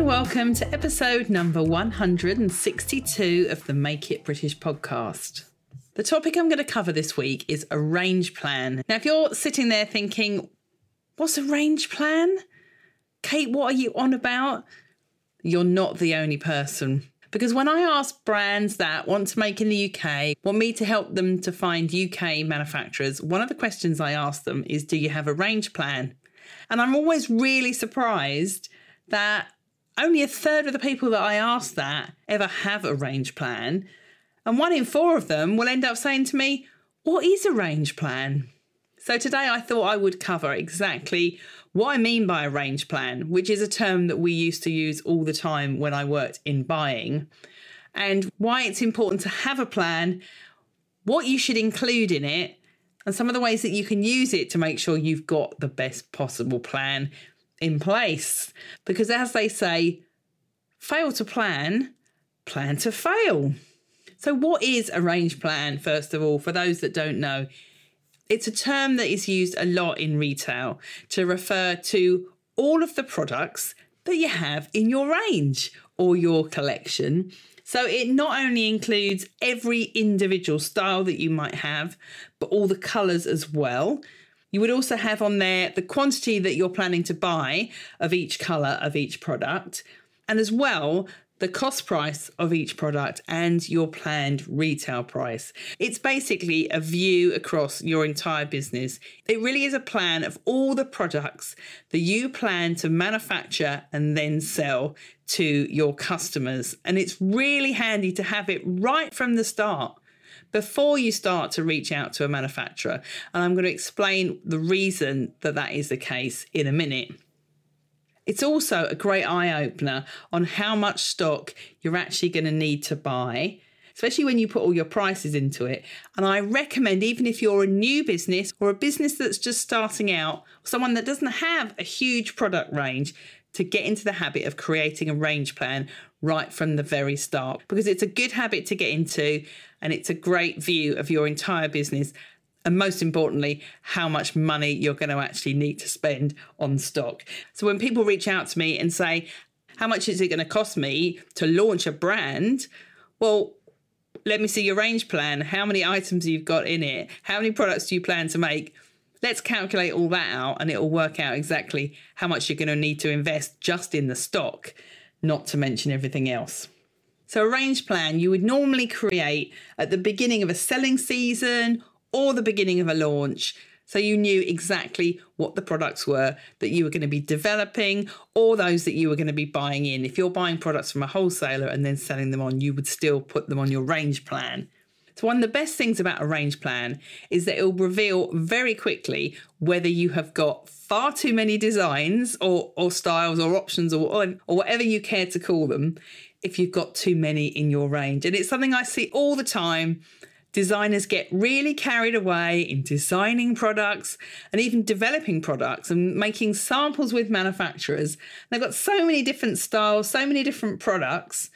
Welcome to episode number 162 of the Make It British podcast. The topic I'm going to cover this week is a range plan. Now, if you're sitting there thinking, what's a range plan? Kate, what are you on about? You're not the only person. Because when I ask brands that want to make in the UK, want me to help them to find UK manufacturers, one of the questions I ask them is, do you have a range plan? And I'm always really surprised that only a third of the people that I ask that ever have a range plan, and 1 in 4 of them will end up saying to me, what is a range plan? So today I thought I would cover exactly what I mean by a range plan, which is a term that we used to use all the time when I worked in buying, and why it's important to have a plan, what you should include in it, and some of the ways that you can use it to make sure you've got the best possible plan in place. Because as they say, fail to plan, plan to fail. So what is a range plan, first of all, for those that don't know? It's a term that is used a lot in retail to refer to all of the products that you have in your range or your collection. So it not only includes every individual style that you might have, but all the colours as well. You would also have on there the quantity that you're planning to buy of each colour of each product, and as well the cost price of each product and your planned retail price. It's basically a view across your entire business. It really is a plan of all the products that you plan to manufacture and then sell to your customers. And it's really handy to have it right from the start, before you start to reach out to a manufacturer. And I'm going to explain the reason that that is the case in a minute. It's also a great eye-opener on how much stock you're actually going to need to buy, especially when you put all your prices into it. And I recommend, even if you're a new business or a business that's just starting out, someone that doesn't have a huge product range, to get into the habit of creating a range plan right from the very start, because it's a good habit to get into and it's a great view of your entire business and, most importantly, how much money you're going to actually need to spend on stock. So when people reach out to me and say, how much is it going to cost me to launch a brand? Well, let me see your range plan. How many items you've got in it? How many products do you plan to make? Let's calculate all that out and it'll work out exactly how much you're going to need to invest just in the stock, not to mention everything else. So a range plan you would normally create at the beginning of a selling season or the beginning of a launch, so you knew exactly what the products were that you were going to be developing or those that you were going to be buying in. If you're buying products from a wholesaler and then selling them on, you would still put them on your range plan. So one of the best things about a range plan is that it will reveal very quickly whether you have got far too many designs or styles or options or whatever you care to call them, if you've got too many in your range. And it's something I see all the time. Designers get really carried away in designing products and even developing products and making samples with manufacturers. And they've got so many different styles, so many different products.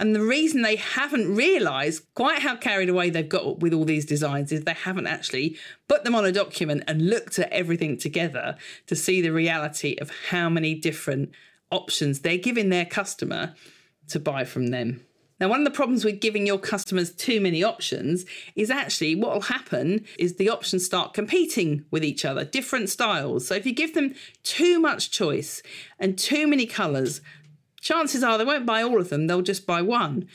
And the reason they haven't realised quite how carried away they've got with all these designs is they haven't actually put them on a document and looked at everything together to see the reality of how many different options they're giving their customer to buy from them. Now, one of the problems with giving your customers too many options is actually what will happen is the options start competing with each other, different styles. So if you give them too much choice and too many colours, chances are they won't buy all of them, they'll just buy one. And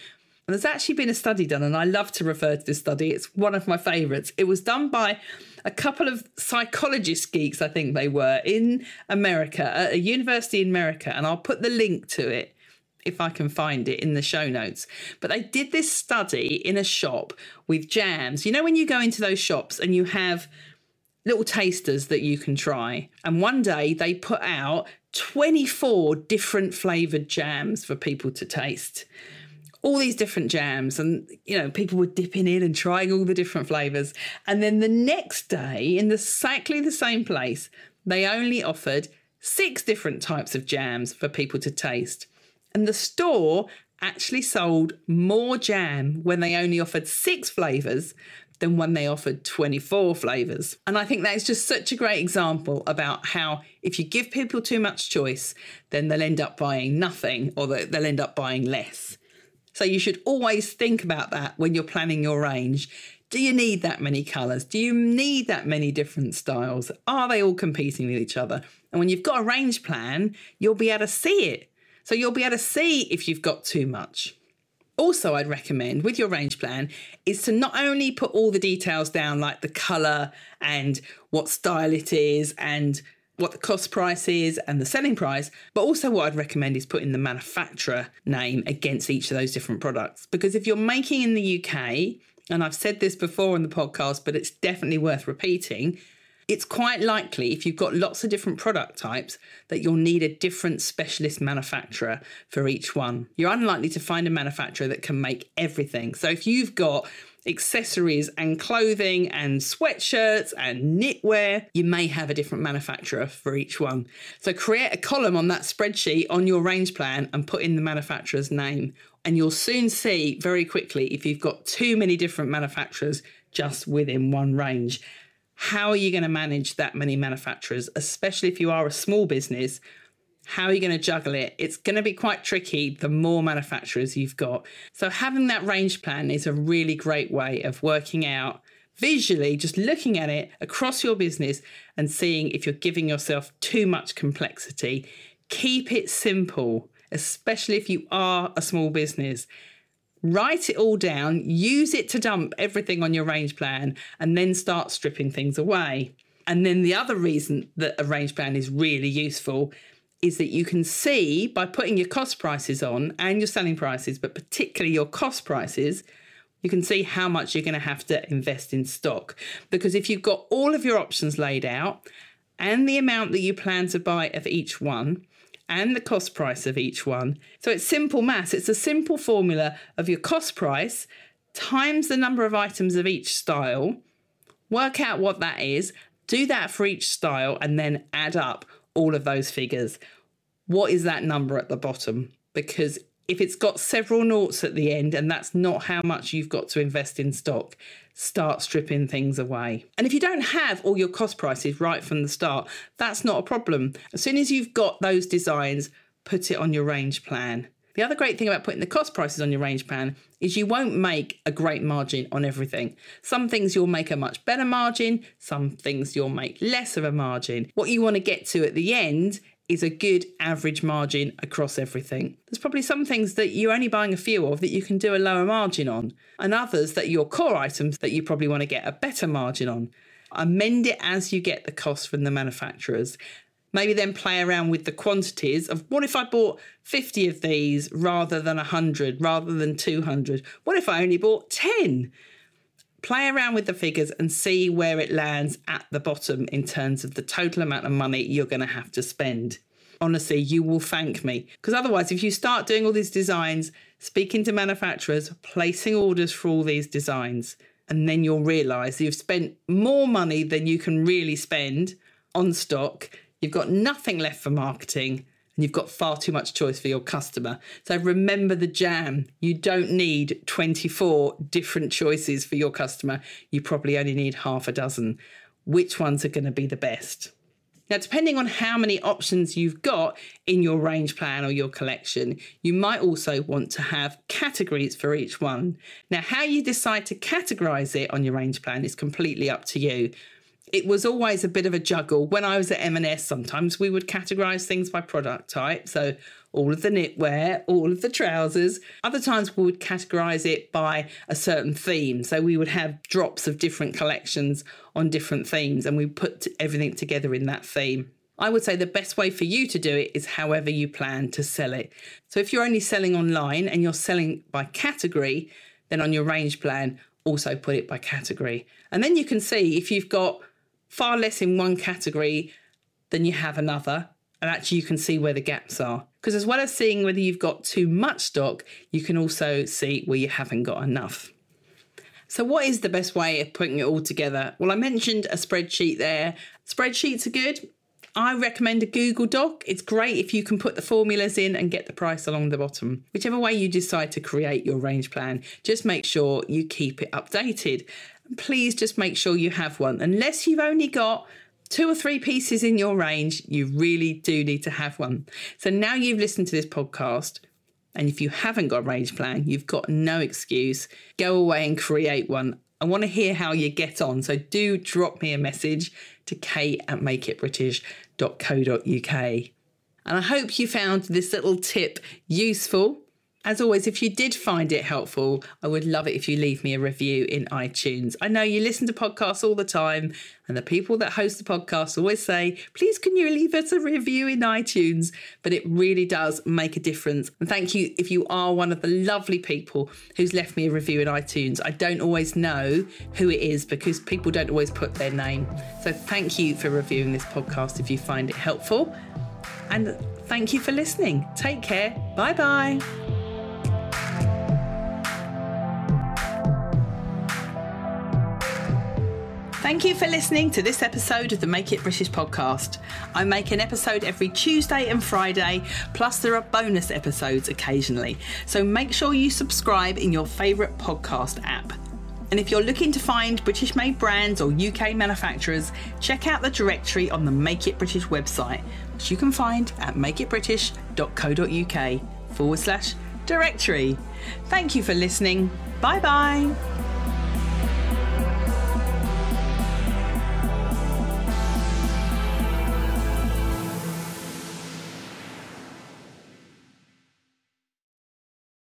there's actually been a study done, and I love to refer to this study. It's one of my favourites. It was done by a couple of psychologist geeks, I think they were, in America, at a university in America. And I'll put the link to it, if I can find it, in the show notes. But they did this study in a shop with jams. You know when you go into those shops and you have little tasters that you can try? And one day they put out 24 different flavoured jams for people to taste. All these different jams, and, you know, people were dipping in and trying all the different flavours. And then the next day, in exactly the same place, they only offered 6 different types of jams for people to taste. And the store actually sold more jam when they only offered 6 flavours than when they offered 24 flavours. And I think that's just such a great example about how if you give people too much choice, then they'll end up buying nothing, or they'll end up buying less. So you should always think about that when you're planning your range. Do you need that many colours? Do you need that many different styles? Are they all competing with each other? And when you've got a range plan, you'll be able to see it. So you'll be able to see if you've got too much. Also, I'd recommend with your range plan is to not only put all the details down, like the colour and what style it is and what the cost price is and the selling price, but also what I'd recommend is putting the manufacturer name against each of those different products. Because if you're making in the UK, and I've said this before on the podcast, but it's definitely worth repeating, it's quite likely if you've got lots of different product types that you'll need a different specialist manufacturer for each one. You're unlikely to find a manufacturer that can make everything. So if you've got accessories and clothing and sweatshirts and knitwear, you may have a different manufacturer for each one. So create a column on that spreadsheet on your range plan and put in the manufacturer's name. And you'll soon see very quickly if you've got too many different manufacturers just within one range. How are you going to manage that many manufacturers, especially if you are a small business? How are you going to juggle it? It's going to be quite tricky the more manufacturers you've got. So having that range plan is a really great way of working out visually, just looking at it across your business and seeing if you're giving yourself too much complexity. Keep it simple, especially if you are a small business. Write it all down, use it to dump everything on your range plan, and then start stripping things away. And then the other reason that a range plan is really useful is that you can see by putting your cost prices on and your selling prices, but particularly your cost prices, you can see how much you're going to have to invest in stock. Because if you've got all of your options laid out and the amount that you plan to buy of each one and the cost price of each one, so it's simple maths. It's a simple formula of your cost price times the number of items of each style. Work out what that is, do that for each style, and then add up all of those figures. What is that number at the bottom? Because if it's got several noughts at the end and that's not how much you've got to invest in stock, start stripping things away. And if you don't have all your cost prices right from the start, that's not a problem. As soon as you've got those designs, put it on your range plan. The other great thing about putting the cost prices on your range plan is you won't make a great margin on everything. Some things you'll make a much better margin, some things you'll make less of a margin. What you want to get to at the end is a good average margin across everything. There's probably some things that you're only buying a few of that you can do a lower margin on, and others that your core items that you probably want to get a better margin on. Amend it as you get the costs from the manufacturers. Maybe then play around with the quantities of what if I bought 50 of these rather than 100, rather than 200? What if I only bought 10? Play around with the figures and see where it lands at the bottom in terms of the total amount of money you're going to have to spend. Honestly, you will thank me. Because otherwise, if you start doing all these designs, speaking to manufacturers, placing orders for all these designs, and then you'll realise you've spent more money than you can really spend on stock. You've got nothing left for marketing, and you've got far too much choice for your customer. So remember the jam. You don't need 24 different choices for your customer. You probably only need 6. Which ones are going to be the best? Now, depending on how many options you've got in your range plan or your collection, you might also want to have categories for each one. Now, how you decide to categorise it on your range plan is completely up to you. It was always a bit of a juggle. When I was at M&S, sometimes we would categorise things by product type. So all of the knitwear, all of the trousers. Other times we would categorise it by a certain theme. So we would have drops of different collections on different themes, and we put everything together in that theme. I would say the best way for you to do it is however you plan to sell it. So if you're only selling online and you're selling by category, then on your range plan, also put it by category. And then you can see if you've got far less in one category than you have another, And actually you can see where the gaps are. Because as well as seeing whether you've got too much stock, you can also see where you haven't got enough. So what is the best way of putting it all together? Well, I mentioned a spreadsheet there. Spreadsheets are good. I recommend a Google Doc. It's great if you can put the formulas in and get the price along the bottom. Whichever way you decide to create your range plan, just make sure you keep it updated. And please just make sure you have one. Unless you've only got 2 or 3 pieces in your range, you really do need to have one. So now you've listened to this podcast, and if you haven't got a range plan, you've got no excuse. Go away and create one. I want to hear how you get on. So do drop me a message to kate@makeitbritish.co.uk. And I hope you found this little tip useful. As always, if you did find it helpful, I would love it if you leave me a review in iTunes. I know you listen to podcasts all the time, and the people that host the podcast always say, please can you leave us a review in iTunes? But it really does make a difference. And thank you if you are one of the lovely people who's left me a review in iTunes. I don't always know who it is because people don't always put their name. So thank you for reviewing this podcast if you find it helpful. And thank you for listening. Take care. Bye-bye. Thank you for listening to this episode of the Make It British podcast. I make an episode every Tuesday and Friday, plus there are bonus episodes occasionally. So make sure you subscribe in your favourite podcast app. And if you're looking to find British-made brands or UK manufacturers, check out the directory on the Make It British website, which you can find at makeitbritish.co.uk/directory. Thank you for listening. Bye-bye.